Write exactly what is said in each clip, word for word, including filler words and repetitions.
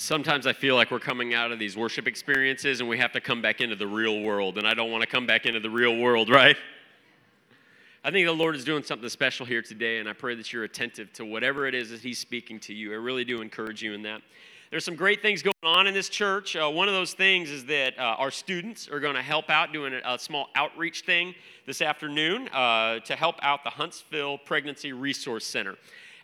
sometimes I feel like we're coming out of these worship experiences and we have to come back into the real world, and I don't want to come back into the real world, right? I think the Lord is doing something special here today, and I pray that you're attentive to whatever it is that he's speaking to you. I really do encourage you in that. There's some great things going on in this church. Uh, one of those things is that uh, our students are going to help out doing a, a small outreach thing this afternoon uh, to help out the Huntsville Pregnancy Resource Center.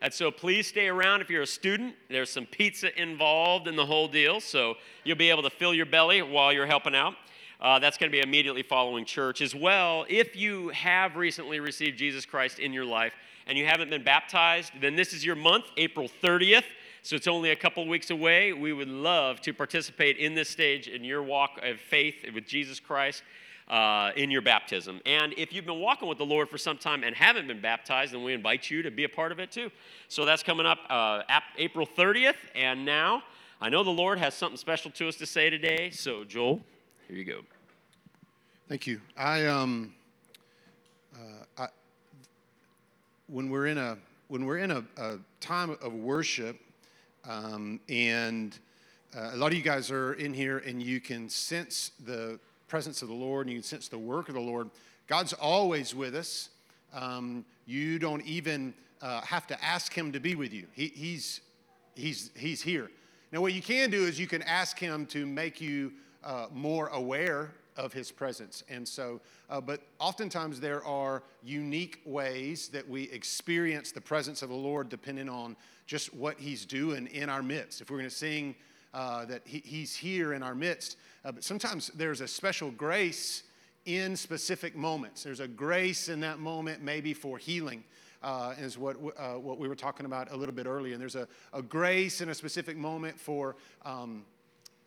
And so please stay around if you're a student. There's some pizza involved in the whole deal, so you'll be able to fill your belly while you're helping out. Uh, that's going to be immediately following church. As well, if you have recently received Jesus Christ in your life and you haven't been baptized, then this is your month, April thirtieth, so it's only a couple weeks away. We would love to participate in this stage in your walk of faith with Jesus Christ. Uh, in your baptism. And if you've been walking with the Lord for some time and haven't been baptized, then we invite you to be a part of it too. So that's coming up uh, April thirtieth. And now, I know the Lord has something special to us to say today. So Joel, here you go. Thank you. I um, uh, I, when we're in a when we're in a, a time of worship, um, and uh, a lot of you guys are in here, and you can sense the presence of the Lord, and you can sense the work of the Lord. God's always with us. Um, you don't even uh, have to ask him to be with you. He, he's he's he's here. Now, what you can do is you can ask him to make you uh, more aware of his presence. And so, uh, but oftentimes there are unique ways that we experience the presence of the Lord depending on just what he's doing in our midst. If we're going to sing Uh, that he, he's here in our midst. Uh, but sometimes there's a special grace in specific moments. There's a grace in that moment maybe for healing uh, is what uh, what we were talking about a little bit earlier. And there's a, a grace in a specific moment for um,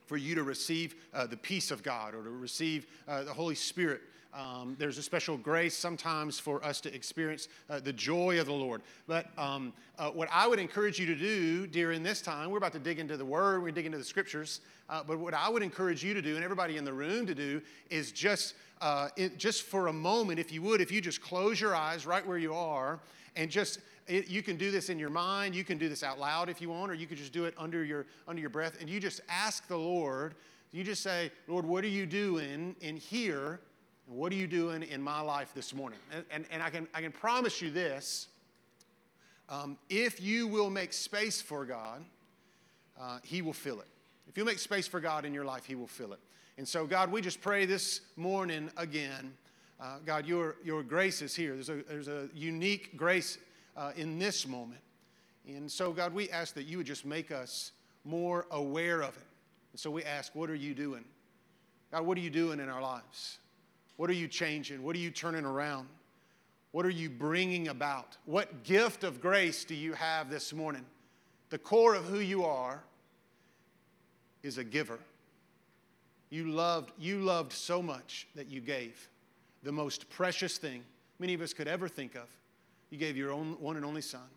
for you to receive uh, the peace of God or to receive uh, the Holy Spirit. Um, there's a special grace sometimes for us to experience uh, the joy of the Lord. But um, uh, what I would encourage you to do during this time, we're about to dig into the Word, we're digging into the Scriptures, uh, but what I would encourage you to do, and everybody in the room to do, is just, uh, it, just for a moment, if you would, if you just close your eyes right where you are, and just, it, you can do this in your mind, you can do this out loud if you want, or you could just do it under your under your breath, and you just ask the Lord, you just say, Lord, what are you doing in here? What are you doing in my life this morning? And, and, and I can I can promise you this. Um, if you will make space for God, uh, he will fill it. If you make space for God in your life, he will fill it. And so, God, we just pray this morning again. Uh, God, your, your grace is here. There's a, there's a unique grace uh, in this moment. And so, God, we ask that you would just make us more aware of it. And so we ask, what are you doing? God, what are you doing in our lives? What are you changing? What are you turning around? What are you bringing about? What gift of grace do you have this morning? The core of who you are is a giver. You loved, you loved so much that you gave the most precious thing many of us could ever think of. You gave your own one and only son.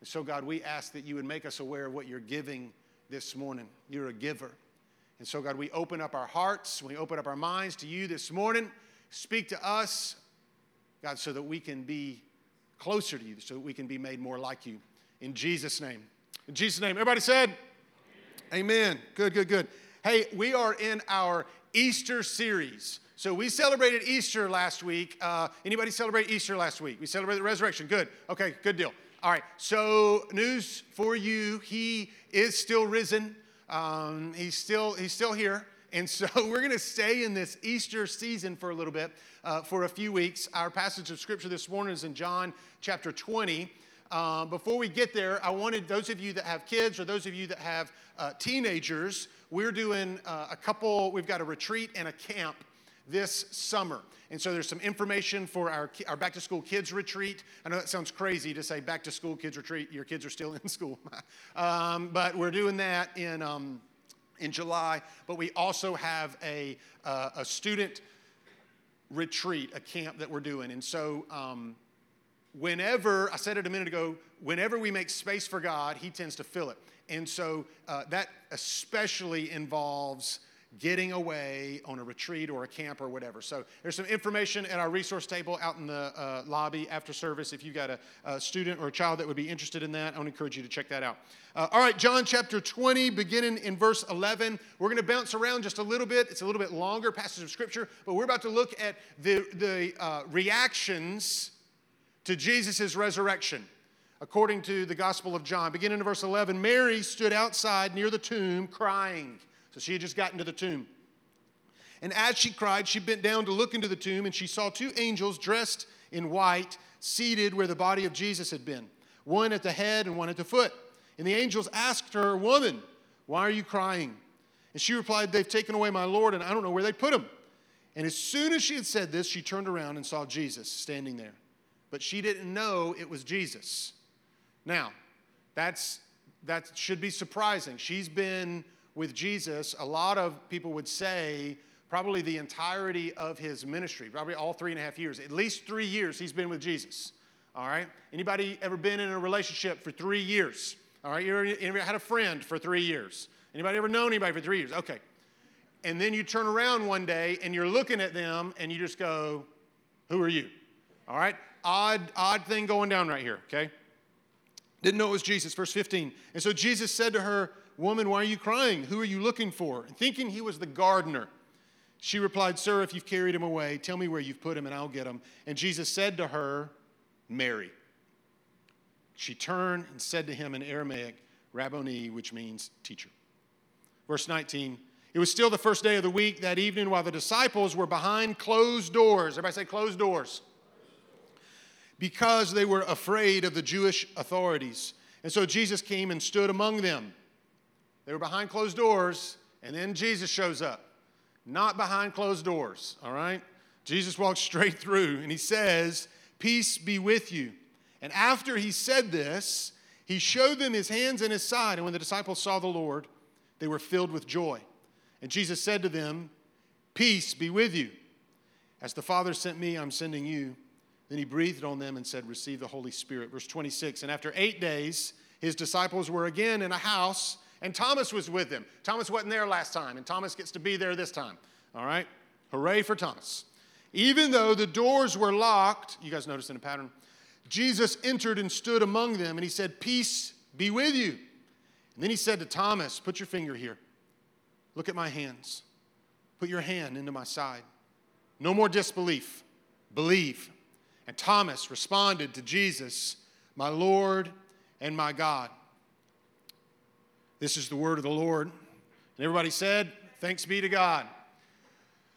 And so, God, we ask that you would make us aware of what you're giving this morning. You're a giver. And so, God, we open up our hearts, we open up our minds to you this morning. Speak to us, God, so that we can be closer to you, so that we can be made more like you. In Jesus' name. In Jesus' name. Everybody said? Amen. Amen. Good, good, good. Hey, we are in our Easter series. So we celebrated Easter last week. Uh, anybody celebrate Easter last week? We celebrated the resurrection. Good. Okay, good deal. All right, so news for you. He is still risen. Um, he's still he's still here, and so we're going to stay in this Easter season for a little bit, uh, for a few weeks. Our passage of Scripture this morning is in John chapter twenty. Uh, before we get there, I wanted those of you that have kids or those of you that have uh, teenagers, we're doing uh, a couple, we've got a retreat and a camp this summer. And so there's some information for our our back to school kids retreat. I know that sounds crazy to say back to school kids retreat. Your kids are still in school. um, but we're doing that in um, in July. But we also have a uh, a student retreat, a camp that we're doing. And so um, whenever, I said it a minute ago, whenever we make space for God, he tends to fill it. And so uh, that especially involves getting away on a retreat or a camp or whatever. So there's some information at our resource table out in the uh, lobby after service. If you've got a, a student or a child that would be interested in that, I would encourage you to check that out. Uh, all right, John chapter twenty, beginning in verse eleven. We're going to bounce around just a little bit. It's a little bit longer passage of Scripture, but we're about to look at the, the uh, reactions to Jesus' resurrection. According to the Gospel of John, beginning in verse eleven, Mary stood outside near the tomb crying. So she had just gotten to the tomb. And as she cried, she bent down to look into the tomb, and she saw two angels dressed in white, seated where the body of Jesus had been, one at the head and one at the foot. And the angels asked her, "Woman, why are you crying?" And she replied, "They've taken away my Lord, and I don't know where they put him." And as soon as she had said this, she turned around and saw Jesus standing there. But she didn't know it was Jesus. Now, that's that should be surprising. She's been with Jesus, a lot of people would say, probably the entirety of his ministry, probably all three and a half years. At least three years he's been with Jesus, all right? Anybody ever been in a relationship for three years? All right, you ever, anybody had a friend for three years? Anybody ever known anybody for three years? Okay. And then you turn around one day, and you're looking at them, and you just go, who are you? All right? Odd, odd thing going down right here, okay? Didn't know it was Jesus. Verse fifteen. And so Jesus said to her, "Woman, why are you crying? Who are you looking for?" And thinking he was the gardener, she replied, "Sir, if you've carried him away, tell me where you've put him and I'll get him." And Jesus said to her, "Mary." She turned and said to him in Aramaic, "Rabboni," which means teacher. Verse nineteen. It was still the first day of the week that evening while the disciples were behind closed doors. Everybody say closed doors. Because they were afraid of the Jewish authorities. And so Jesus came and stood among them. They were behind closed doors, and then Jesus shows up. Not behind closed doors, all right? Jesus walks straight through, and he says, "Peace be with you." And after he said this, he showed them his hands and his side. And when the disciples saw the Lord, they were filled with joy. And Jesus said to them, "Peace be with you. As the Father sent me, I'm sending you." Then he breathed on them and said, "Receive the Holy Spirit." Verse twenty-six, and after eight days, his disciples were again in a house, and Thomas was with them. Thomas wasn't there last time, and Thomas gets to be there this time. All right? Hooray for Thomas. Even though the doors were locked, you guys notice in a pattern, Jesus entered and stood among them, and he said, "Peace be with you." And then he said to Thomas, "Put your finger here. Look at my hands. Put your hand into my side. No more disbelief. Believe." And Thomas responded to Jesus, "My Lord and my God." This is the word of the Lord. And everybody said, thanks be to God.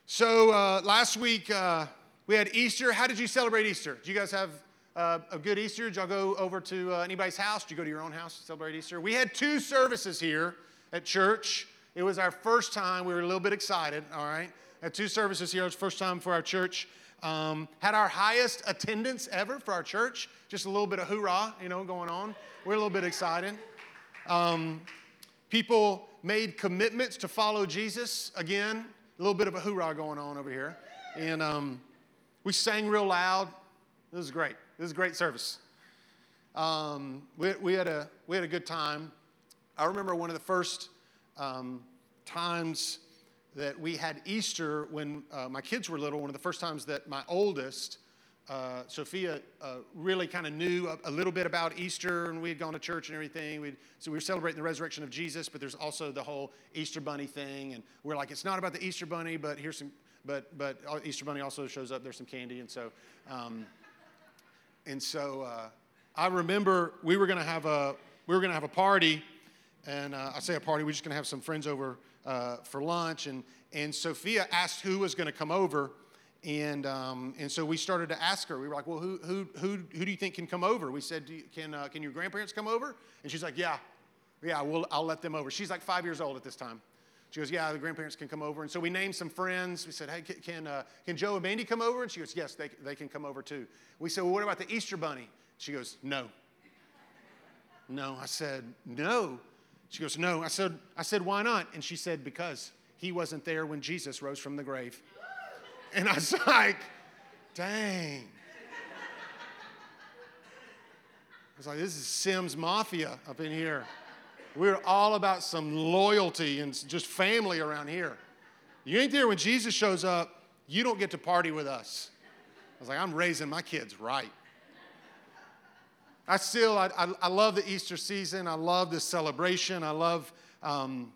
So uh, last week uh, we had Easter. How did you celebrate Easter? Did you guys have uh, a good Easter? Did y'all go over to uh, anybody's house? Did you go to your own house to celebrate Easter? We had two services here at church. It was our first time. We were a little bit excited, all right? Had two services here. It was the first time for our church. Um, had our highest attendance ever for our church. Just a little bit of hoorah, you know, going on. We're a little bit excited. Um, people made commitments to follow Jesus. Again, a little bit of a hoorah going on over here. And um, we sang real loud. This is great. This is a great service. Um, we, we, had a, we had a good time. I remember one of the first um, times that we had Easter when uh, my kids were little, one of the first times that my oldest, uh, Sophia, uh, really kind of knew a, a little bit about Easter, and we had gone to church and everything. We'd, so we were celebrating the resurrection of Jesus, but there's also the whole Easter bunny thing, and we're like, it's not about the Easter bunny, but here's some, but but Easter bunny also shows up, there's some candy, and so, um, and so uh, I remember we were gonna have a we were gonna have a party, and uh, I say a party, we're just gonna have some friends over. Uh, for lunch, and and Sophia asked who was going to come over, and um, and so we started to ask her. We were like, well, who who who who do you think can come over? We said, do you, can uh, can your grandparents come over? And she's like, yeah, yeah, we'll I'll let them over. She's like five years old at this time. She goes, yeah, the grandparents can come over. And so we named some friends. We said, hey, can can, uh, can Joe and Mandy come over? And she goes, yes, they they can come over too. We said, well, what about the Easter bunny? She goes, no. No, I said no. She goes, no. I said, I said, why not? And she said, because he wasn't there when Jesus rose from the grave. And I was like, dang. I was like, this is Sims Mafia up in here. We're all about some loyalty and just family around here. You ain't there when Jesus shows up, you don't get to party with us. I was like, I'm raising my kids right. I still, I, I, I love the Easter season. I love this celebration. I love, um,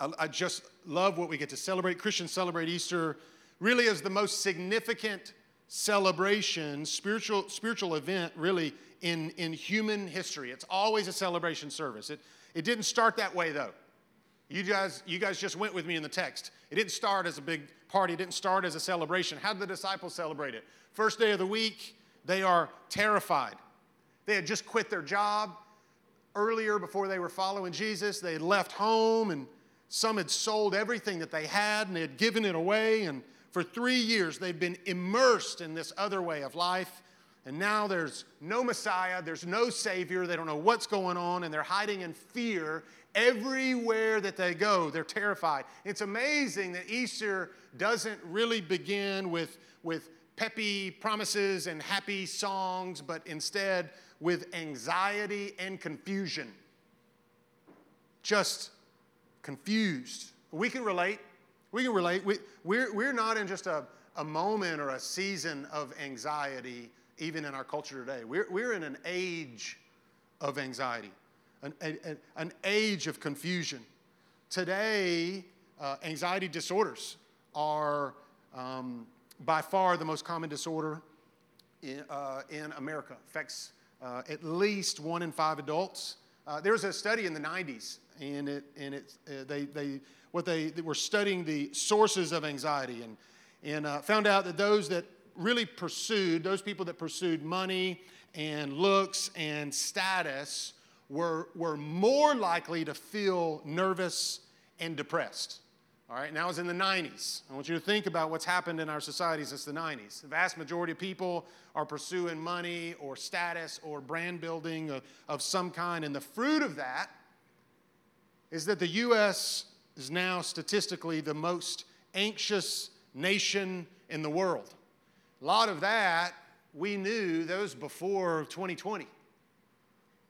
I, I just love what we get to celebrate. Christians celebrate Easter really as the most significant celebration, spiritual spiritual event really in, in human history. It's always a celebration service. It it didn't start that way though. You guys, you guys just went with me in the text. It didn't start as a big party. It didn't start as a celebration. How did the disciples celebrate it? First day of the week, they are terrified. They had just quit their job earlier before they were following Jesus. They had left home, and some had sold everything that they had, and they had given it away. And for three years, they'd been immersed in this other way of life. And now there's no Messiah. There's no Savior. They don't know what's going on, and they're hiding in fear. Everywhere that they go, they're terrified. It's amazing that Easter doesn't really begin with, with peppy promises and happy songs, but instead with anxiety and confusion. Just confused. We can relate. We can relate. We, we're, we're not in just a, a moment or a season of anxiety, even in our culture today. We're, we're in an age of anxiety, an, an, an age of confusion. Today, uh, anxiety disorders are um, by far the most common disorder in, uh, in America. It affects uh, at least one in five adults. Uh, there was a study in the nineties, and it and it uh, they they what they, they were studying the sources of anxiety, and and uh, found out that those that really pursued those people that pursued money and looks and status were were more likely to feel nervous and depressed. All right, now it's in the nineties. I want you to think about what's happened in our society since the nineties. The vast majority of people are pursuing money or status or brand building of, of some kind. And the fruit of that is that the U S is now statistically the most anxious nation in the world. A lot of that, we knew those before twenty twenty.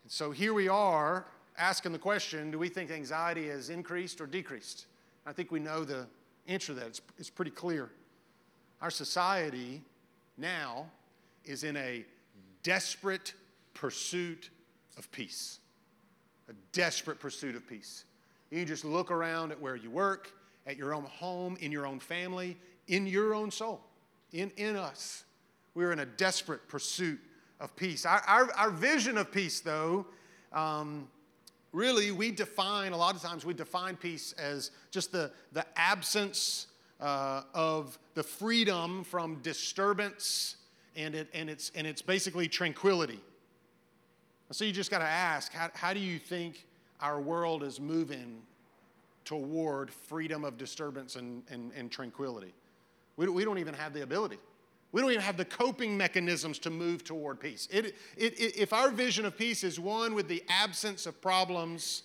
And so here we are asking the question, do we think anxiety has increased or decreased? I think we know the answer to that. It's, it's pretty clear. Our society now is in a desperate pursuit of peace. A desperate pursuit of peace. You just look around at where you work, at your own home, in your own family, in your own soul, in, in us. We're in a desperate pursuit of peace. Our, our, our vision of peace, though, um, Really, we define, a lot of times we define peace as just the, the absence uh, of the freedom from disturbance, and it and it's and it's basically tranquility. So you just got to ask, how, how do you think our world is moving toward freedom of disturbance and, and, and tranquility? We, we don't even have the ability. We don't even have the coping mechanisms to move toward peace. It, it, it, if our vision of peace is one with the absence of problems,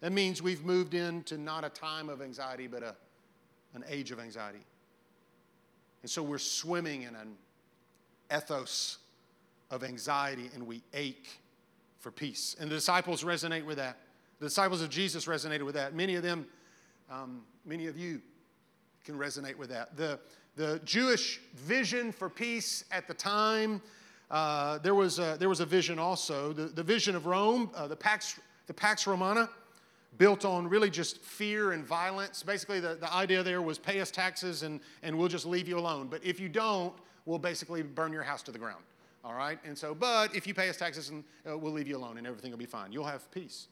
that means we've moved into not a time of anxiety, but a, an age of anxiety. And so we're swimming in an ethos of anxiety, and we ache for peace. And the disciples resonate with that. The disciples of Jesus resonated with that. Many of them, um, many of you can resonate with that. The The Jewish vision for peace at the time, uh, there was a, there was a vision also. The, the vision of Rome, uh, the Pax the Pax Romana, built on really just fear and violence. Basically, the, the idea there was pay us taxes and, and we'll just leave you alone. But if you don't, we'll basically burn your house to the ground. All right? And so, but if you pay us taxes, and uh, we'll leave you alone and everything will be fine. You'll have peace.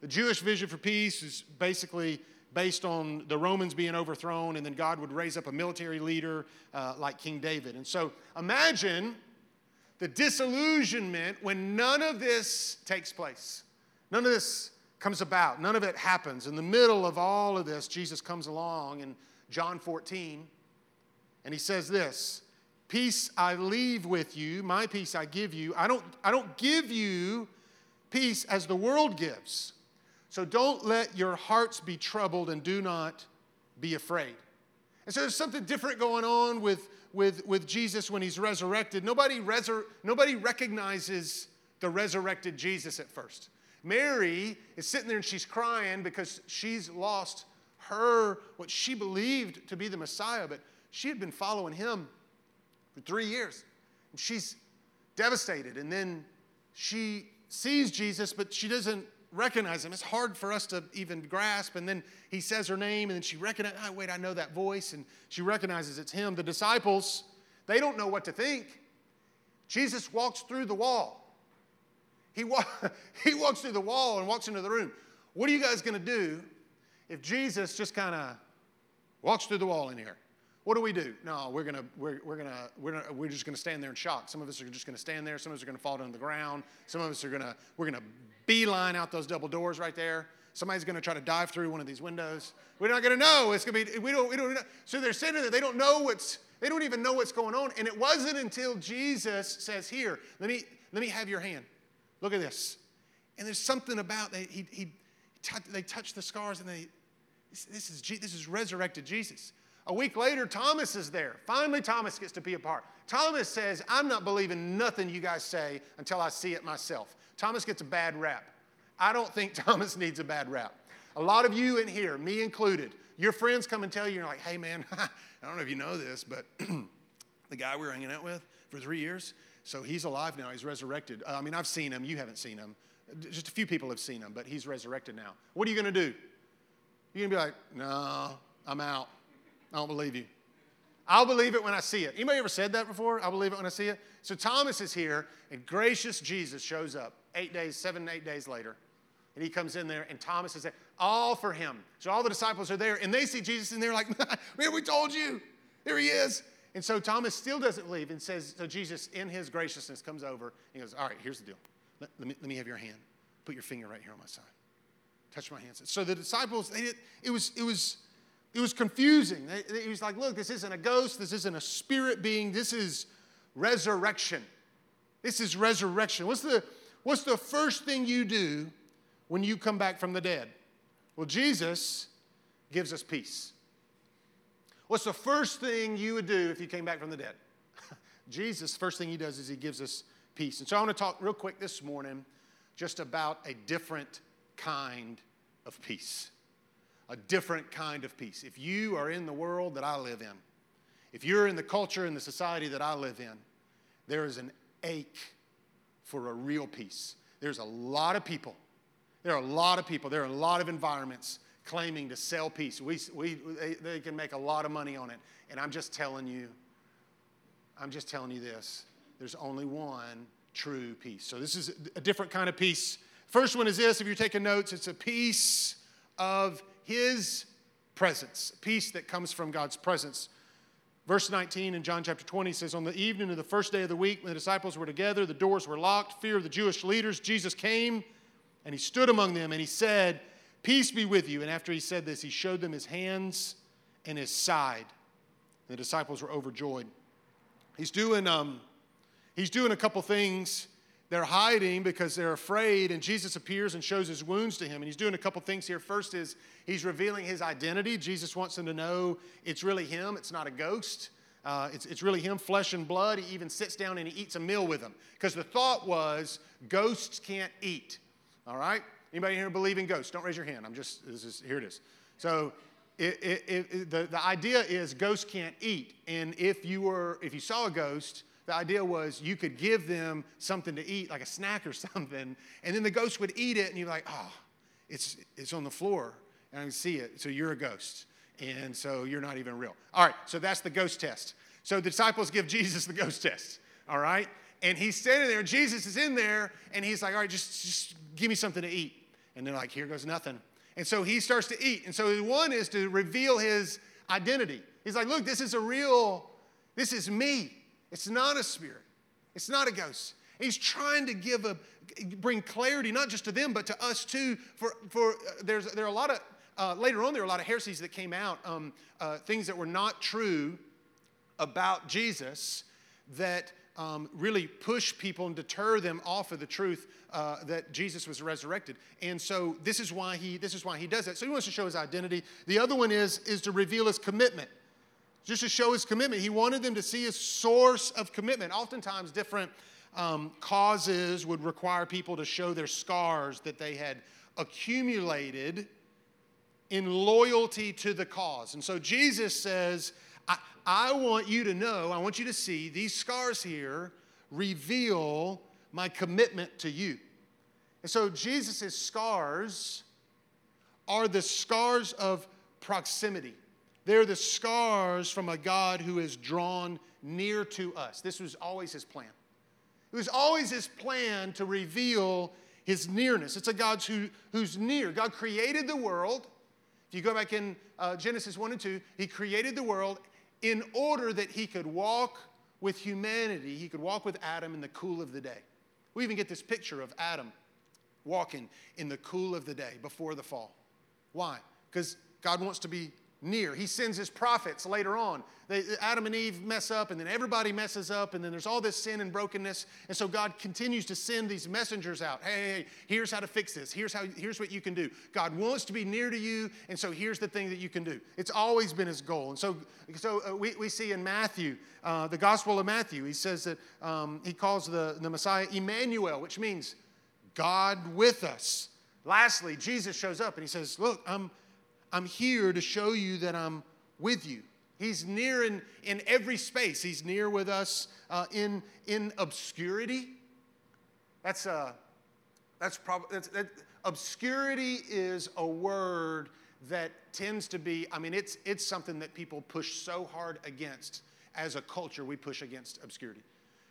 The Jewish vision for peace is basically based on the Romans being overthrown, and then God would raise up a military leader uh, like King David. And so imagine the disillusionment when none of this takes place. None of this comes about. None of it happens. In the middle of all of this, Jesus comes along in John fourteen, and he says this, "Peace I leave with you, my peace I give you. I don't, I don't give you peace as the world gives. So don't let your hearts be troubled and do not be afraid." And so there's something different going on with, with, with Jesus when he's resurrected. Nobody, resur- nobody recognizes the resurrected Jesus at first. Mary is sitting there and she's crying because she's lost her, what she believed to be the Messiah, but she had been following him for three years. And she's devastated. And then she sees Jesus, but she doesn't recognize him. It's hard for us to even grasp. And then he says her name, and then she recognizes, oh, wait, I know that voice. And she recognizes it's him. The disciples, they don't know what to think. Jesus walks through the wall. He, wa- he walks through the wall and walks into the room. What are you guys going to do if Jesus just kind of walks through the wall in here? What do we do? No, we're gonna we're we're gonna we're gonna, we're just gonna stand there in shock. Some of us are just gonna stand there. Some of us are gonna fall down to the ground. Some of us are gonna we're gonna beeline out those double doors right there. Somebody's gonna try to dive through one of these windows. We're not gonna know. It's gonna be we don't we don't know. So they're sitting there. They don't know what's they don't even know what's going on. And it wasn't until Jesus says, "Here, let me let me have your hand. Look at this." And there's something about they he he t- they touch the scars and they this, this is this is resurrected Jesus. A week later, Thomas is there. Finally, Thomas gets to be a part. Thomas says, I'm not believing nothing you guys say until I see it myself. Thomas gets a bad rap. I don't think Thomas needs a bad rap. A lot of you in here, me included, your friends come and tell you, you're like, hey, man, I don't know if you know this, but the guy we were hanging out with for three years, so he's alive now. He's resurrected. Uh, I mean, I've seen him. You haven't seen him. Just a few people have seen him, but he's resurrected now. What are you going to do? You're going to be like, no, I'm out. I don't believe you. I'll believe it when I see it. Anybody ever said that before? I'll believe it when I see it. So Thomas is here, and gracious Jesus shows up eight days, seven, eight days later. And he comes in there, and Thomas is there, all for him. So all the disciples are there, and they see Jesus, and they're like, man, we told you. There he is. And so Thomas still doesn't leave and says, so Jesus, in his graciousness, comes over. He goes, all right, here's the deal. Let, let me, let me have your hand. Put your finger right here on my side. Touch my hand. So the disciples, they did, it was, it was, It was confusing. He was like, look, this isn't a ghost. This isn't a spirit being. This is resurrection. This is resurrection. What's the, what's the first thing you do when you come back from the dead? Well, Jesus gives us peace. What's the first thing you would do if you came back from the dead? Jesus, first thing he does is he gives us peace. And so I want to talk real quick this morning just about a different kind of peace. A different kind of peace. If you are in the world that I live in, if you're in the culture and the society that I live in, there is an ache for a real peace. There's a lot of people. There are a lot of people. There are a lot of environments claiming to sell peace. We, we, they, they can make a lot of money on it. And I'm just telling you, I'm just telling you this. There's only one true peace. So this is a different kind of peace. First one is this. If you're taking notes, it's a peace of His presence, peace that comes from God's presence. Verse nineteen in John chapter twenty says, on the evening of the first day of the week, when the disciples were together, the doors were locked, fear of the Jewish leaders, Jesus came and he stood among them and he said, peace be with you. And after he said this, he showed them his hands and his side. And the disciples were overjoyed. He's doing, um, he's doing a couple things. They're hiding because they're afraid, and Jesus appears and shows his wounds to him. And he's doing a couple things here. First is he's revealing his identity. Jesus wants them to know it's really him. It's not a ghost. Uh, it's, it's really him, flesh and blood. He even sits down and he eats a meal with them because the thought was ghosts can't eat. All right? Anybody here believe in ghosts? Don't raise your hand. I'm just, this is, here it is. So it, it, it, the, the idea is ghosts can't eat. And if you were, if you saw a ghost, the idea was you could give them something to eat, like a snack or something, and then the ghost would eat it, and you're like, oh, it's it's on the floor, and I can see it, so you're a ghost, and so you're not even real. All right, so that's the ghost test. So the disciples give Jesus the ghost test, all right? And he's standing there, Jesus is in there, and he's like, all right, just, just give me something to eat. And they're like, here goes nothing. And so he starts to eat, and so one is to reveal his identity. He's like, look, this is a real, this is me. It's not a spirit. It's not a ghost. He's trying to give a, bring clarity, not just to them, but to us too. For for uh, there's there are a lot of uh, later on there are a lot of heresies that came out, um, uh, things that were not true about Jesus that um, really push people and deter them off of the truth uh, that Jesus was resurrected. And so this is why he this is why he does that. So he wants to show his identity. The other one is is to reveal his commitment. Just to show his commitment. He wanted them to see his source of commitment. Oftentimes, different um, causes would require people to show their scars that they had accumulated in loyalty to the cause. And so Jesus says, I, I want you to know, I want you to see these scars here reveal my commitment to you. And so Jesus' scars are the scars of proximity. They're the scars from a God who is drawn near to us. This was always his plan. It was always his plan to reveal his nearness. It's a God who, who's near. God created the world. If you go back in uh, Genesis one and two, he created the world in order that he could walk with humanity. He could walk with Adam in the cool of the day. We even get this picture of Adam walking in the cool of the day before the fall. Why? Because God wants to be near. He sends his prophets later on. They, Adam and Eve mess up, and then everybody messes up, and then there's all this sin and brokenness. And so God continues to send these messengers out. Hey, hey, hey, here's how to fix this. Here's how. Here's what you can do. God wants to be near to you, and so here's the thing that you can do. It's always been his goal. And so, so we, we see in Matthew, uh, the Gospel of Matthew, he says that um, he calls the, the Messiah Emmanuel, which means God with us. Lastly, Jesus shows up, and he says, look, I'm I'm here to show you that I'm with you. He's near in, in every space. He's near with us uh, in in obscurity. That's uh, that's probably that's, that, obscurity is a word that tends to be. I mean, it's it's something that people push so hard against as a culture. We push against obscurity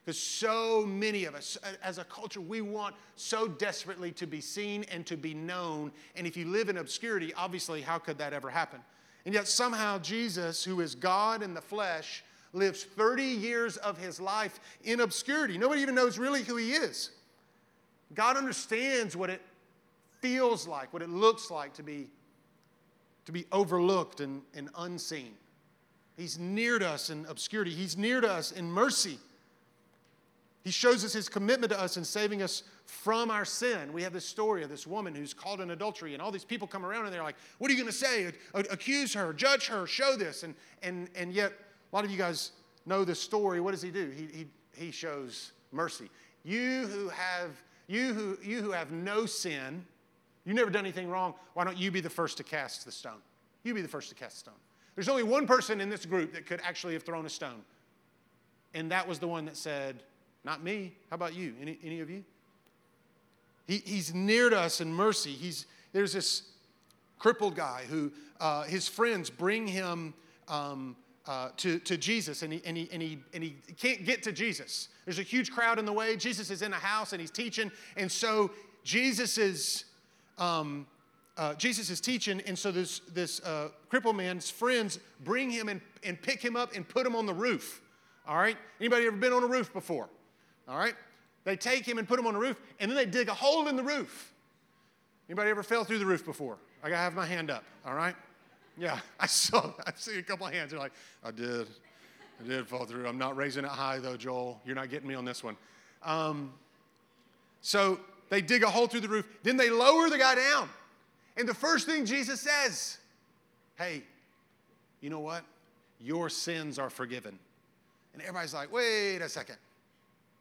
because so many of us, as a culture, we want so desperately to be seen and to be known. And if you live in obscurity, obviously, how could that ever happen? And yet somehow Jesus, who is God in the flesh, lives thirty years of his life in obscurity. Nobody even knows really who he is. God understands what it feels like, what it looks like to be, to be overlooked and, and unseen. He's near to us in obscurity. He's near to us in mercy. He shows us his commitment to us in saving us from our sin. We have this story of this woman who's caught in adultery, and all these people come around and they're like, what are you going to say? Accuse her, judge her, show this. And and and yet, a lot of you guys know this story. What does he do? He he he shows mercy. You who have you who you who have no sin, you've never done anything wrong, why don't you be the first to cast the stone? You be the first to cast the stone. There's only one person in this group that could actually have thrown a stone. And that was the one that said, not me. How about you? Any any of you? He he's near to us in mercy. He's there's this crippled guy who uh, his friends bring him um, uh, to to Jesus, and he and he and he and he can't get to Jesus. There's a huge crowd in the way. Jesus is in a house and he's teaching, and so Jesus is um, uh, Jesus is teaching, and so this this uh, crippled man's friends bring him and and pick him up and put him on the roof. All right, anybody ever been on a roof before? All right, they take him and put him on the roof, and then they dig a hole in the roof. Anybody ever fell through the roof before? I gotta have my hand up. All right, yeah, I saw. I see a couple of hands. They're like, I did, I did fall through. I'm not raising it high though, Joel. You're not getting me on this one. Um, so they dig a hole through the roof. Then they lower the guy down, and the first thing Jesus says, "Hey, you know what? Your sins are forgiven." And everybody's like, "Wait a second."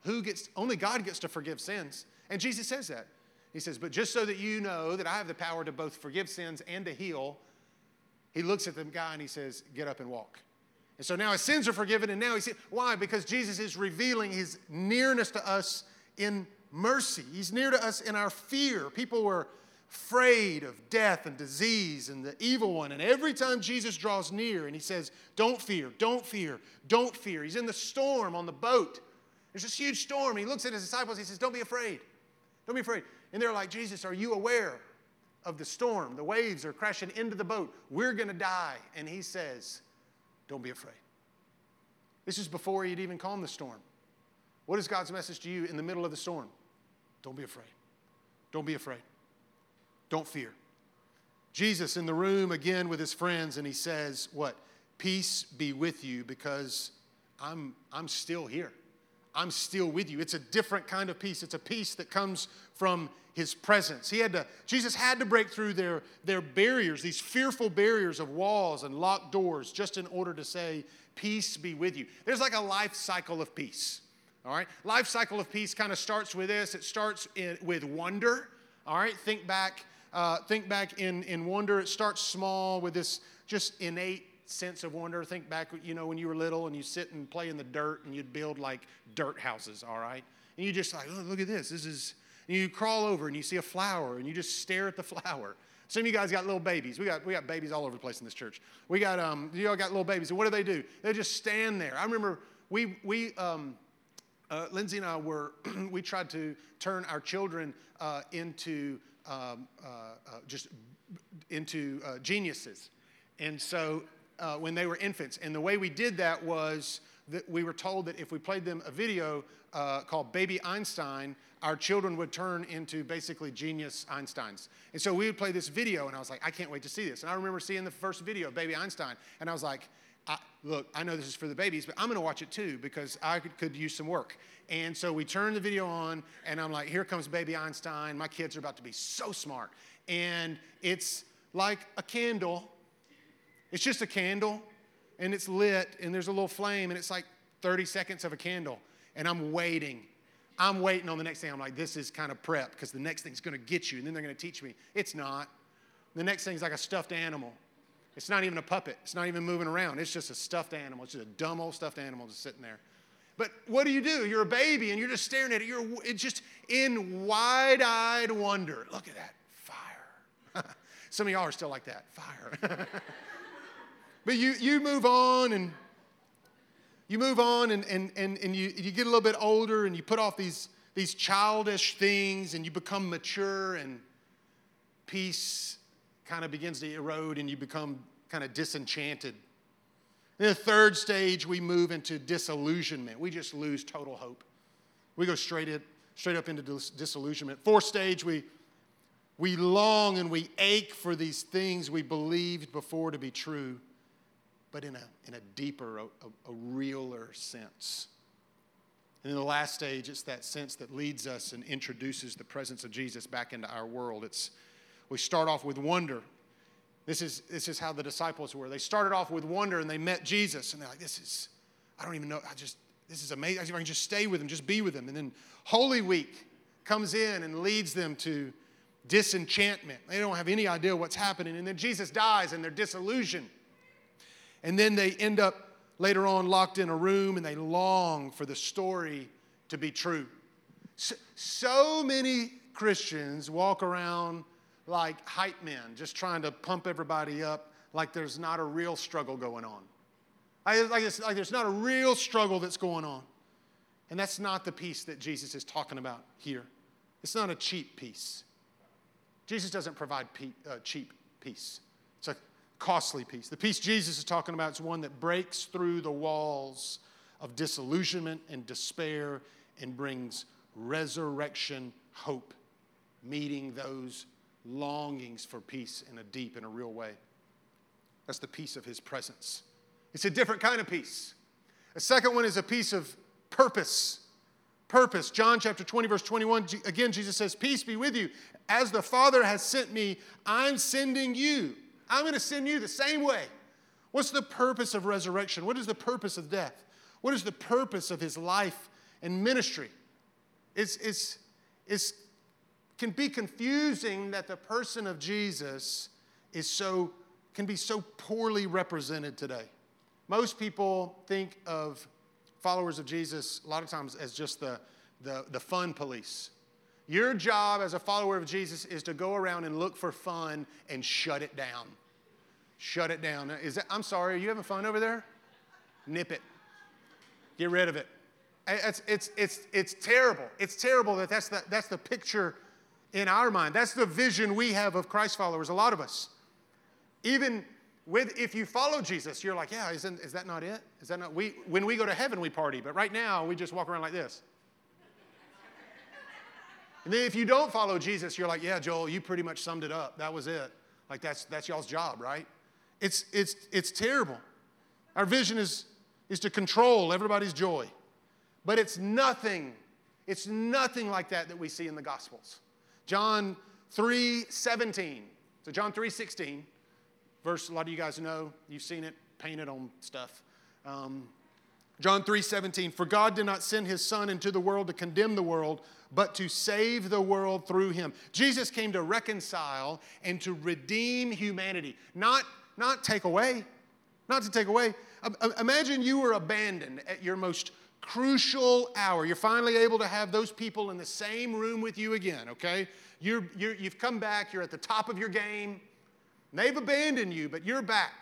Who gets, only God gets to forgive sins. And Jesus says that. He says, but just so that you know that I have the power to both forgive sins and to heal, he looks at the guy and he says, get up and walk. And so now his sins are forgiven, and now he said, why? Because Jesus is revealing his nearness to us in mercy. He's near to us in our fear. People were afraid of death and disease and the evil one. And every time Jesus draws near and he says, don't fear, don't fear, don't fear. He's in the storm on the boat. There's this huge storm. He looks at his disciples. He says, don't be afraid. Don't be afraid. And they're like, Jesus, are you aware of the storm? The waves are crashing into the boat. We're going to die. And he says, don't be afraid. This is before he'd even calmed the storm. What is God's message to you in the middle of the storm? Don't be afraid. Don't be afraid. Don't fear. Jesus in the room again with his friends, and he says, what? Peace be with you, because I'm, I'm still here. I'm still with you. It's a different kind of peace. It's a peace that comes from his presence. He had to, Jesus had to break through their, their barriers, these fearful barriers of walls and locked doors, just in order to say, peace be with you. There's like a life cycle of peace, all right? Life cycle of peace kind of starts with this. It starts in, with wonder, all right? Think back uh, think back in, in wonder. It starts small with this just innate sense of wonder. Think back, you know, when you were little and you sit and play in the dirt and you'd build like dirt houses, all right? And you just like, oh, look at this. This is, and you crawl over and you see a flower and you just stare at the flower. Some of you guys got little babies. We got we got babies all over the place in this church. We got, um, you all got little babies. And what do they do? They just stand there. I remember we, we um, uh, Lindsay and I were, we tried to turn our children uh, into um, uh, uh, just into uh, geniuses. And so uh, when they were infants. And the way we did that was that we were told that if we played them a video uh, called Baby Einstein, our children would turn into basically genius Einsteins. And so we would play this video, and I was like, I can't wait to see this. And I remember seeing the first video of Baby Einstein, and I was like, I, look, I know this is for the babies, but I'm going to watch it too because I could, could use some work. And so we turned the video on, and I'm like, here comes Baby Einstein. My kids are about to be so smart. And it's like a candle. It's just a candle, and it's lit, and there's a little flame, and it's like thirty seconds of a candle, and I'm waiting. I'm waiting on the next thing. I'm like, this is kind of prep because the next thing's going to get you, and then they're going to teach me. It's not. The next thing's like a stuffed animal. It's not even a puppet. It's not even moving around. It's just a stuffed animal. It's just a dumb old stuffed animal just sitting there. But what do you do? You're a baby, and you're just staring at it. You're it's just in wide-eyed wonder. Look at that. Fire. Some of y'all are still like that. Fire. But you you move on, and... You move on and, and, and, and you, you get a little bit older and you put off these, these childish things and you become mature and peace kind of begins to erode and you become kind of disenchanted. In the third stage, we move into disillusionment. We just lose total hope. We go straight, in, straight up into dis- disillusionment. Fourth stage, we, we long and we ache for these things we believed before to be true, but in a, in a deeper, a, a realer sense. And in the last stage, it's that sense that leads us and introduces the presence of Jesus back into our world. It's we start off with wonder. This is, this is how the disciples were. They started off with wonder, and they met Jesus, and they're like, this is, I don't even know, I just, this is amazing. If I can just stay with him, just be with him. And then Holy Week comes in and leads them to disenchantment. They don't have any idea what's happening. And then Jesus dies, and they're disillusioned. And then they end up later on locked in a room and they long for the story to be true. So, so many Christians walk around like hype men, just trying to pump everybody up like there's not a real struggle going on. Like, like, it's, like there's not a real struggle that's going on. And that's not the peace that Jesus is talking about here. It's not a cheap peace. Jesus doesn't provide pe- uh, cheap peace. It's a costly peace. The peace Jesus is talking about is one that breaks through the walls of disillusionment and despair and brings resurrection hope, meeting those longings for peace in a deep and a real way. That's the peace of his presence. It's a different kind of peace. A second one is a peace of purpose. Purpose. John chapter twenty, verse twenty-one, again, Jesus says, "Peace be with you. As the Father has sent me, I'm sending you. I'm going to send you the same way." What's the purpose of resurrection? What is the purpose of death? What is the purpose of his life and ministry? It's, it's, it's can be confusing that the person of Jesus is so can be so poorly represented today. Most people think of followers of Jesus a lot of times as just the, the, the fun police. Your job as a follower of Jesus is to go around and look for fun and shut it down. Shut it down. Is that, I'm sorry, are you having fun over there? Nip it. Get rid of it. It's, it's, it's, it's terrible. It's terrible that that's the, that's the picture in our mind. That's the vision we have of Christ followers, a lot of us. Even with if you follow Jesus, you're like, yeah, isn't, is that not it? Is that not we? When we go to heaven, we party. But right now, we just walk around like this. And then if you don't follow Jesus, you're like, yeah, Joel, you pretty much summed it up. That was it. Like, that's that's y'all's job, right? It's it's it's terrible. Our vision is, is to control everybody's joy. But it's nothing. It's nothing like that that we see in the Gospels. John three seventeen. So John three sixteen, verse a lot of you guys know. You've seen it painted on stuff. Um, John three seventeen, for God did not send his son into the world to condemn the world, but to save the world through him. Jesus came to reconcile and to redeem humanity, not, not take away, not to take away. Imagine you were abandoned at your most crucial hour. You're finally able to have those people in the same room with you again, okay? You're, you're, you've come back. You're at the top of your game. They've abandoned you, but you're back.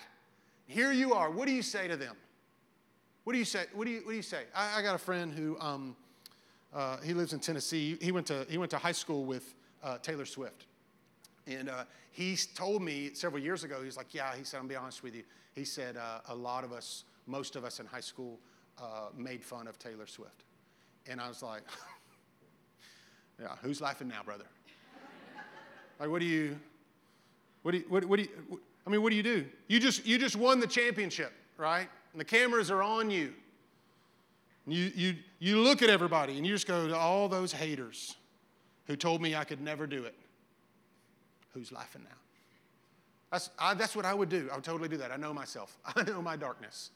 Here you are. What do you say to them? What do you say? What do you, what do you say? I, I got a friend who, um, uh, he lives in Tennessee. He went to, he went to high school with uh, Taylor Swift. And uh, he told me several years ago, he was like, yeah, he said, I'm going to be honest with you. He said, uh, a lot of us, most of us in high school uh, made fun of Taylor Swift. And I was like, yeah, who's laughing now, brother? Like, what do you, what do you, what, what do you, I mean, what do you do? You just, you just won the championship, right? And the cameras are on you. And you, you, you look at everybody and you just go to all those haters who told me I could never do it. Who's laughing now? That's, I, that's what I would do. I would totally do that. I know myself. I know my darkness.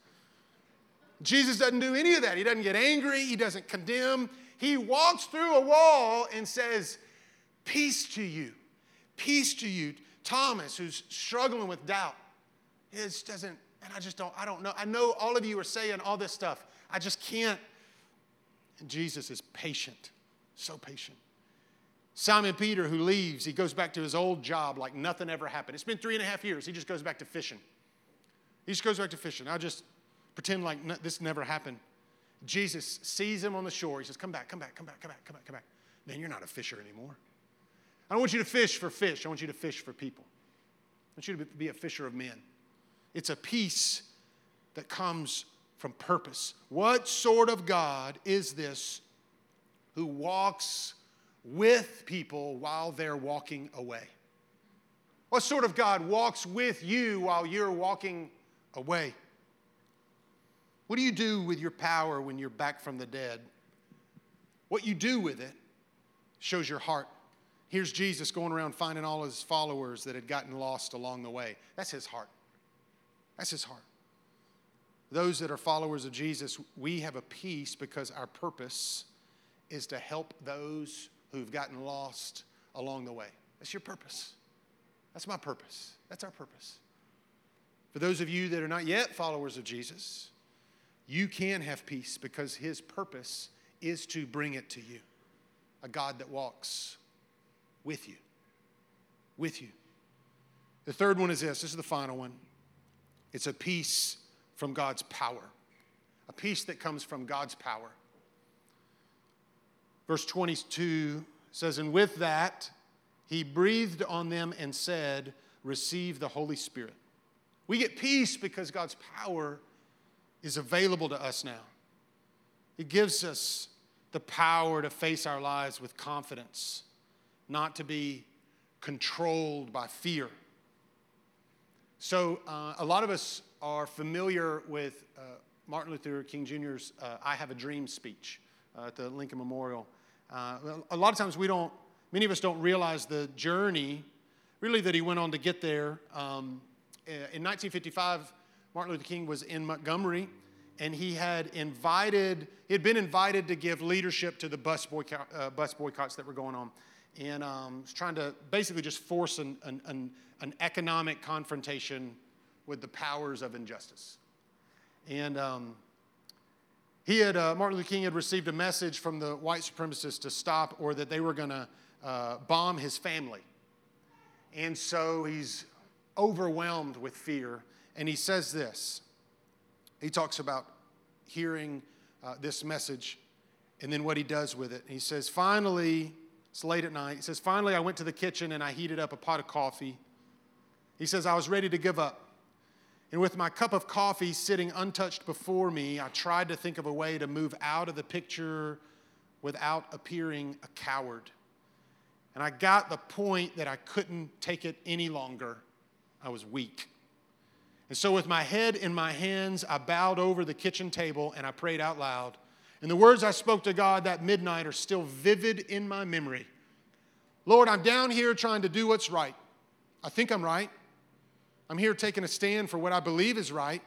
Jesus doesn't do any of that. He doesn't get angry. He doesn't condemn. He walks through a wall and says, peace to you. Peace to you. Thomas, who's struggling with doubt, it doesn't, and I just don't, I don't know. I know all of you are saying all this stuff. I just can't. And Jesus is patient, so patient. Simon Peter, who leaves, he goes back to his old job like nothing ever happened. It's been three and a half years. He just goes back to fishing. He just goes back to fishing. I'll just pretend like no, this never happened. Jesus sees him on the shore. He says, come back, come back, come back, come back, come back, come back. Man, you're not a fisher anymore. I don't want you to fish for fish. I want you to fish for people. I want you to be a fisher of men. It's a peace that comes from purpose. What sort of God is this who walks with people while they're walking away? What sort of God walks with you while you're walking away? What do you do with your power when you're back from the dead? What you do with it shows your heart. Here's Jesus going around finding all his followers that had gotten lost along the way. That's his heart. That's his heart. Those that are followers of Jesus, we have a peace because our purpose is to help those who've gotten lost along the way. That's your purpose. That's my purpose. That's our purpose. For those of you that are not yet followers of Jesus, you can have peace because his purpose is to bring it to you. A God that walks with you. With you. The third one is this. This is the final one. It's a peace from God's power. A peace that comes from God's power. Verse twenty-two says, and with that, he breathed on them and said, receive the Holy Spirit. We get peace because God's power is available to us now. It gives us the power to face our lives with confidence, not to be controlled by fear. So uh, a lot of us are familiar with uh, Martin Luther King Junior's uh, I Have a Dream speech uh, at the Lincoln Memorial. Uh, a lot of times we don't, many of us don't realize the journey, really, that he went on to get there. Um, in nineteen fifty-five, Martin Luther King was in Montgomery, and he had invited, he had been invited to give leadership to the bus boycott, uh, bus boycotts that were going on. And um, was trying to basically just force an, an, an, an economic confrontation with the powers of injustice. And um, he had, uh, Martin Luther King had received a message from the white supremacists to stop, or that they were going to uh, bomb his family. And so he's overwhelmed with fear. And he says this. He talks about hearing uh, this message and then what he does with it. And he says, finally... It's late at night. He says, finally, I went to the kitchen and I heated up a pot of coffee. He says, I was ready to give up. And with my cup of coffee sitting untouched before me, I tried to think of a way to move out of the picture without appearing a coward. And I got the point that I couldn't take it any longer. I was weak. And so with my head in my hands, I bowed over the kitchen table and I prayed out loud. And the words I spoke to God that midnight are still vivid in my memory. Lord, I'm down here trying to do what's right. I think I'm right. I'm here taking a stand for what I believe is right.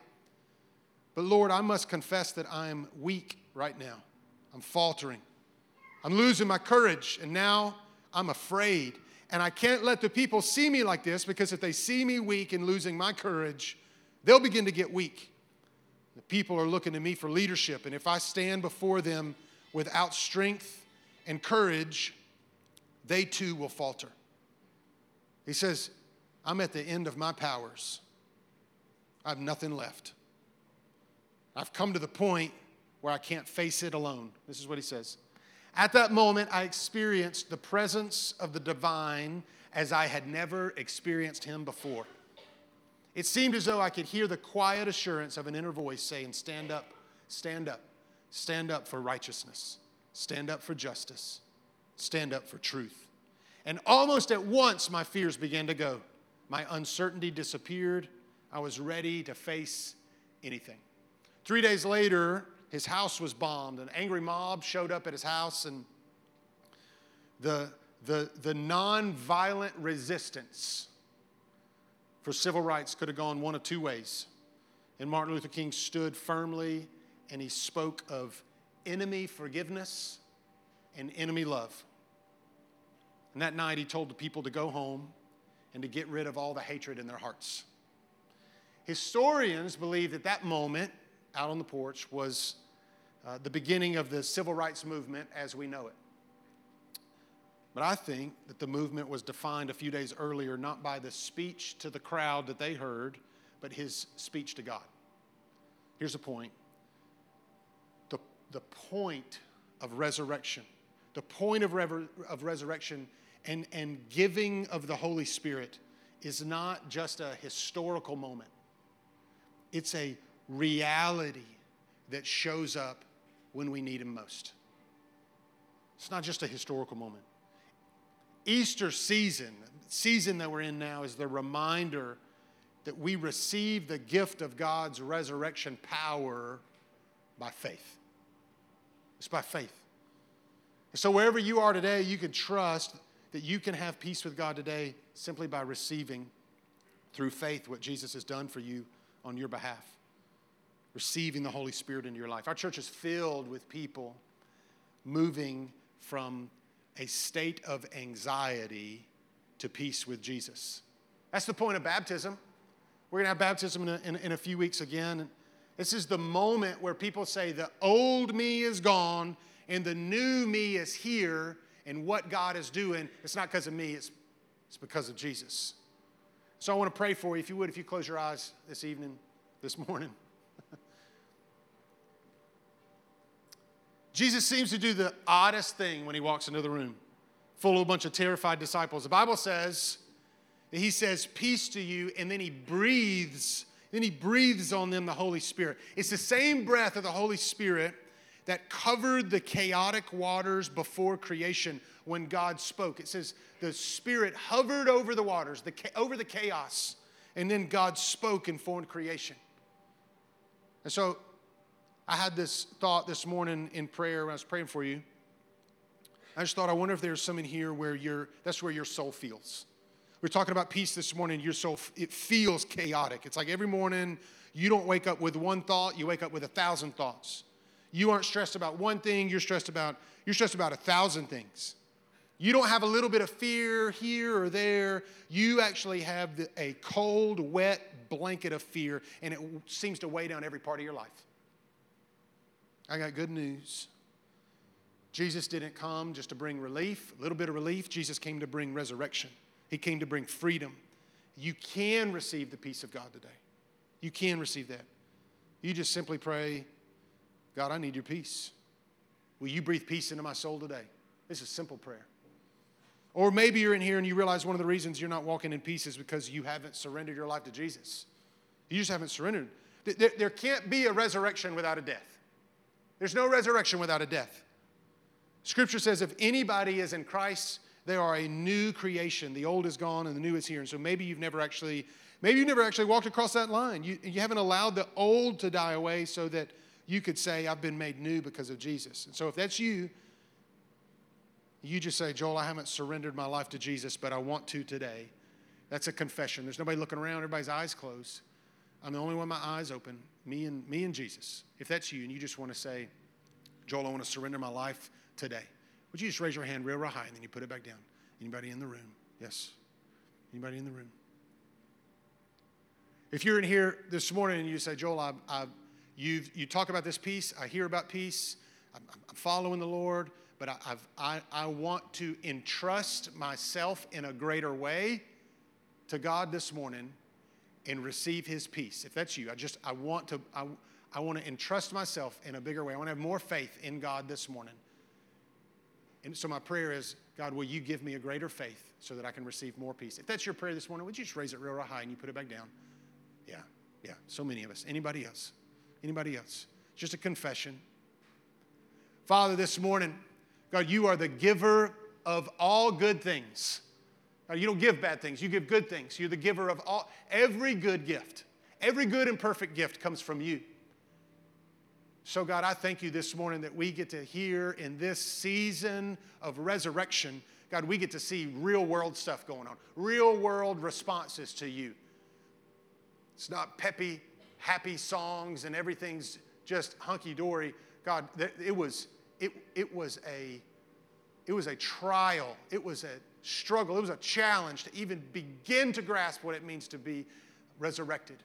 But Lord, I must confess that I'm weak right now. I'm faltering. I'm losing my courage, and now I'm afraid. And I can't let the people see me like this, because if they see me weak and losing my courage, they'll begin to get weak. The people are looking to me for leadership, and if I stand before them without strength and courage, they too will falter. He says, I'm at the end of my powers. I have nothing left. I've come to the point where I can't face it alone. This is what he says. At that moment, I experienced the presence of the divine as I had never experienced him before. It seemed as though I could hear the quiet assurance of an inner voice saying, stand up, stand up, stand up for righteousness, stand up for justice, stand up for truth. And almost at once, my fears began to go. My uncertainty disappeared. I was ready to face anything. Three days later, his house was bombed. An angry mob showed up at his house, and the, the, the nonviolent resistance for civil rights could have gone one of two ways. And Martin Luther King stood firmly, and he spoke of enemy forgiveness and enemy love. And that night, he told the people to go home and to get rid of all the hatred in their hearts. Historians believe that that moment out on the porch was uh, the beginning of the civil rights movement as we know it. But I think that the movement was defined a few days earlier, not by the speech to the crowd that they heard, but his speech to God. Here's the point. The, the point of resurrection, the point of, rever- of resurrection and, and giving of the Holy Spirit is not just a historical moment. It's a reality that shows up when we need him most. It's not just a historical moment. Easter season, season that we're in now, is the reminder that we receive the gift of God's resurrection power by faith. It's by faith. And so wherever you are today, you can trust that you can have peace with God today simply by receiving through faith what Jesus has done for you on your behalf. Receiving the Holy Spirit into your life. Our church is filled with people moving from a state of anxiety to peace with Jesus. That's the point of baptism. We're going to have baptism in a, in, in a few weeks again. And this is the moment where people say, the old me is gone and the new me is here, and what God is doing, it's not because of me, it's, it's because of Jesus. So I want to pray for you. If you would, if you close your eyes this evening, this morning. Jesus seems to do the oddest thing when he walks into the room, full of a bunch of terrified disciples. The Bible says that he says, peace to you, and then he breathes, then he breathes on them the Holy Spirit. It's the same breath of the Holy Spirit that covered the chaotic waters before creation when God spoke. It says the Spirit hovered over the waters, the, over the chaos, and then God spoke and formed creation. And so I had this thought this morning in prayer when I was praying for you. I just thought, I wonder if there's some in here where you're, that's where your soul feels. We're talking about peace this morning. Your soul, it feels chaotic. It's like every morning you don't wake up with one thought. You wake up with a thousand thoughts. You aren't stressed about one thing. You're stressed about, you're stressed about a thousand things. You don't have a little bit of fear here or there. You actually have a cold, wet blanket of fear, and it seems to weigh down every part of your life. I got good news. Jesus didn't come just to bring relief, a little bit of relief. Jesus came to bring resurrection. He came to bring freedom. You can receive the peace of God today. You can receive that. You just simply pray, God, I need your peace. Will you breathe peace into my soul today? This is simple prayer. Or maybe you're in here and you realize one of the reasons you're not walking in peace is because you haven't surrendered your life to Jesus. You just haven't surrendered. There can't be a resurrection without a death. There's no resurrection without a death. Scripture says if anybody is in Christ, they are a new creation. The old is gone and the new is here. And so maybe you've never actually, maybe you've never actually walked across that line. You, you haven't allowed the old to die away so that you could say, I've been made new because of Jesus. And so if that's you, you just say, Joel, I haven't surrendered my life to Jesus, but I want to today. That's a confession. There's nobody looking around. Everybody's eyes closed. I'm the only one with my eyes open, me and me and Jesus. If that's you and you just want to say, Joel, I want to surrender my life today, would you just raise your hand real, real high, and then you put it back down? Anybody in the room? Yes. Anybody in the room? If you're in here this morning and you say, Joel, I, I, you you talk about this peace, I hear about peace, I'm, I'm following the Lord, but I, I've, I, I want to entrust myself in a greater way to God this morning and receive His peace. If that's you, I just I want to I, I want to entrust myself in a bigger way. I want to have more faith in God this morning. And so my prayer is, God, will you give me a greater faith so that I can receive more peace? If that's your prayer this morning, would you just raise it real, real high and you put it back down? Yeah, yeah, so many of us. Anybody else? Anybody else? Just a confession. Father, this morning, God, you are the giver of all good things. God, you don't give bad things. You give good things. You're the giver of all, every good gift. Every good and perfect gift comes from you. So, God, I thank you this morning that we get to hear in this season of resurrection, God, we get to see real world stuff going on, real world responses to you. It's not peppy, happy songs and everything's just hunky-dory. God, it was, it, it was a, it was a trial. It was a struggle. It was a challenge to even begin to grasp what it means to be resurrected.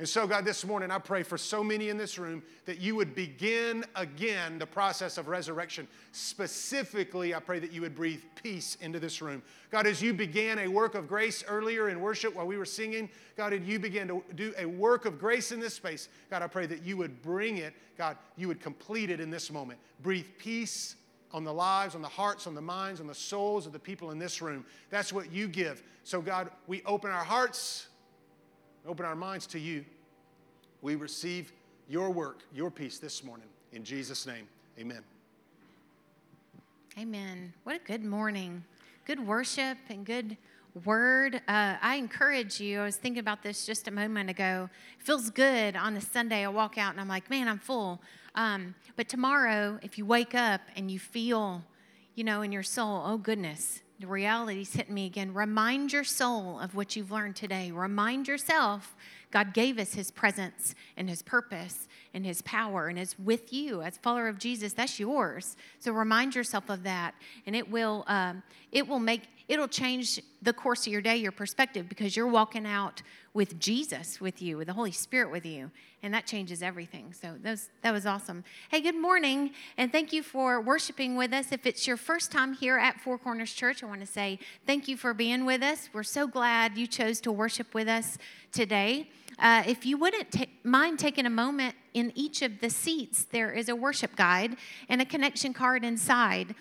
And so, God, this morning I pray for so many in this room that you would begin again the process of resurrection. Specifically, I pray that you would breathe peace into this room. God, as you began a work of grace earlier in worship while we were singing, God, and you began to do a work of grace in this space, God, I pray that you would bring it, God, you would complete it in this moment. Breathe peace on the lives, on the hearts, on the minds, on the souls of the people in this room. That's what you give. So, God, we open our hearts, open our minds to you. We receive your work, your peace this morning. In Jesus' name, amen. Amen. What a good morning. Good worship and good word. Uh, I encourage you. I was thinking about this just a moment ago. It feels good on a Sunday. I walk out and I'm like, man, I'm full. Um, but tomorrow, if you wake up and you feel, you know, in your soul, oh, goodness, the reality's hitting me again. Remind your soul of what you've learned today. Remind yourself God gave us His presence and His purpose and His power, and it's with you. As a follower of Jesus, that's yours. So remind yourself of that, and it will um, it will make it'll change the course of your day, your perspective, because you're walking out with Jesus with you, with the Holy Spirit with you, and that changes everything. So those, that was awesome. Hey, good morning, and thank you for worshiping with us. If it's your first time here at Four Corners Church, I want to say thank you for being with us. We're so glad you chose to worship with us today. Uh, if you wouldn't t- mind taking a moment, in each of the seats there is a worship guide and a connection card inside.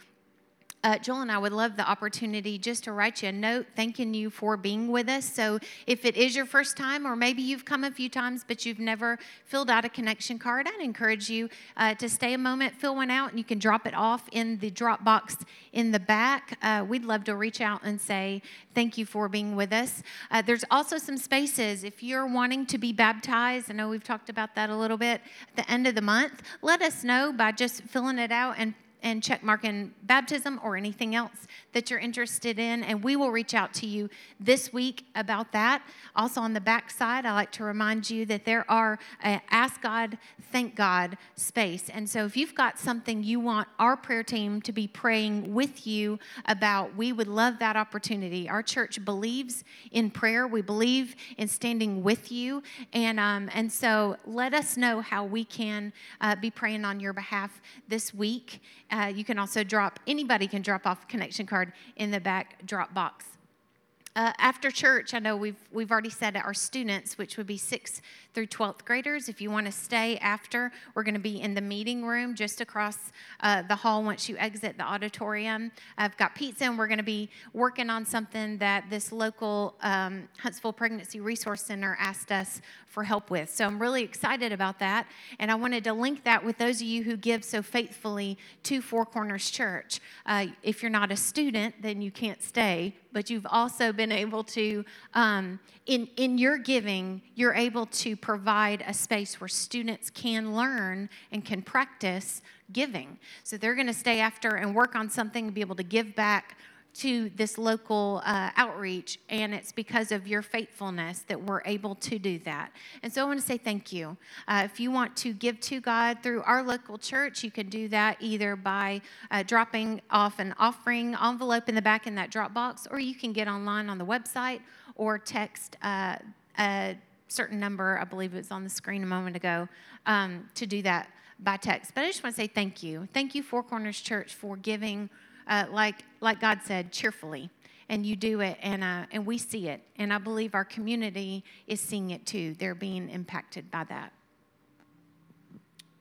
Uh, Joel and I would love the opportunity just to write you a note thanking you for being with us. So if it is your first time, or maybe you've come a few times but you've never filled out a connection card, I'd encourage you uh, to stay a moment, fill one out, and you can drop it off in the drop box in the back. Uh, we'd love to reach out and say thank you for being with us. Uh, there's also some spaces. If you're wanting to be baptized, I know we've talked about that a little bit at the end of the month, let us know by just filling it out and and check marking baptism or anything else that you're interested in, and we will reach out to you this week about that. Also on the back side, I like to remind you that there are a Ask God, Thank God space, and so if you've got something you want our prayer team to be praying with you about, we would love that opportunity. Our church believes in prayer. We believe in standing with you, and um, and so let us know how we can uh, be praying on your behalf this week. Uh, you can also drop, anybody can drop off a connection card in the back drop box. Uh, after church, I know we've we've already said our students, which would be sixth through twelfth graders. If you want to stay after, we're going to be in the meeting room just across uh, the hall once you exit the auditorium. I've got pizza, and we're going to be working on something that this local um, Huntsville Pregnancy Resource Center asked us for help with. So I'm really excited about that, and I wanted to link that with those of you who give so faithfully to Four Corners Church. Uh, if you're not a student, then you can't stay, but you've also been able to, um, in, in your giving, you're able to provide a space where students can learn and can practice giving. So they're going to stay after and work on something and be able to give back to this local uh, outreach, and it's because of your faithfulness that we're able to do that. And so I want to say thank you. Uh, if you want to give to God through our local church, you can do that either by uh, dropping off an offering envelope in the back in that drop box, or you can get online on the website or text uh, a certain number, I believe it was on the screen a moment ago, um, to do that by text. But I just want to say thank you. Thank you, Four Corners Church, for giving Uh, like like God said, cheerfully, and you do it, and uh, and we see it, and I believe our community is seeing it too. They're being impacted by that.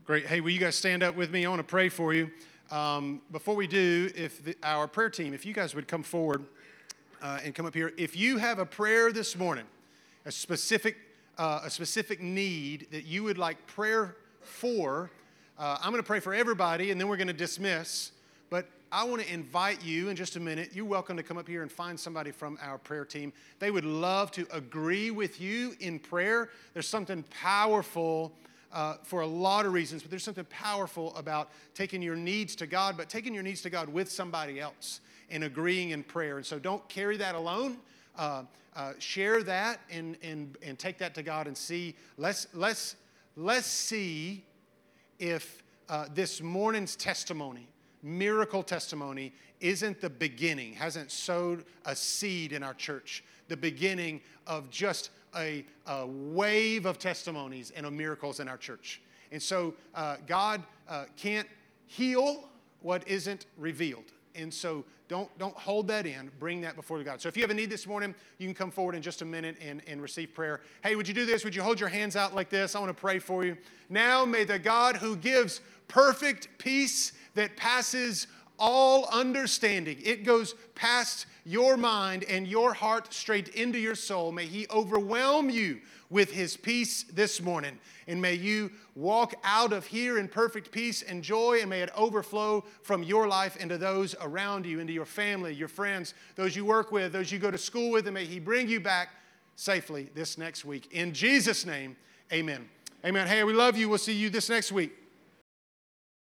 Great. Hey, will you guys stand up with me? I want to pray for you. Um, before we do, if the, our prayer team, if you guys would come forward uh, and come up here, if you have a prayer this morning, a specific uh, a specific need that you would like prayer for, uh, I'm going to pray for everybody, and then we're going to dismiss. But I want to invite you in just a minute. You're welcome to come up here and find somebody from our prayer team. They would love to agree with you in prayer. There's something powerful uh, for a lot of reasons, but there's something powerful about taking your needs to God, but taking your needs to God with somebody else and agreeing in prayer. And so don't carry that alone. Uh, uh, share that and and and take that to God and see. Let's let's let's see if uh, this morning's testimony. Miracle testimony isn't the beginning, hasn't sowed a seed in our church, the beginning of just a, a wave of testimonies and of miracles in our church. And so uh, God uh, can't heal what isn't revealed. And so don't don't hold that in. Bring that before God. So if you have a need this morning, you can come forward in just a minute and, and receive prayer. Hey, would you do this? Would you hold your hands out like this? I want to pray for you. Now may the God who gives perfect peace that passes all understanding. It goes past your mind and your heart straight into your soul. May he overwhelm you with his peace this morning. And may you walk out of here in perfect peace and joy. And may it overflow from your life into those around you, into your family, your friends, those you work with, those you go to school with. And may he bring you back safely this next week. In Jesus' name, amen. Amen. Hey, we love you. We'll see you this next week.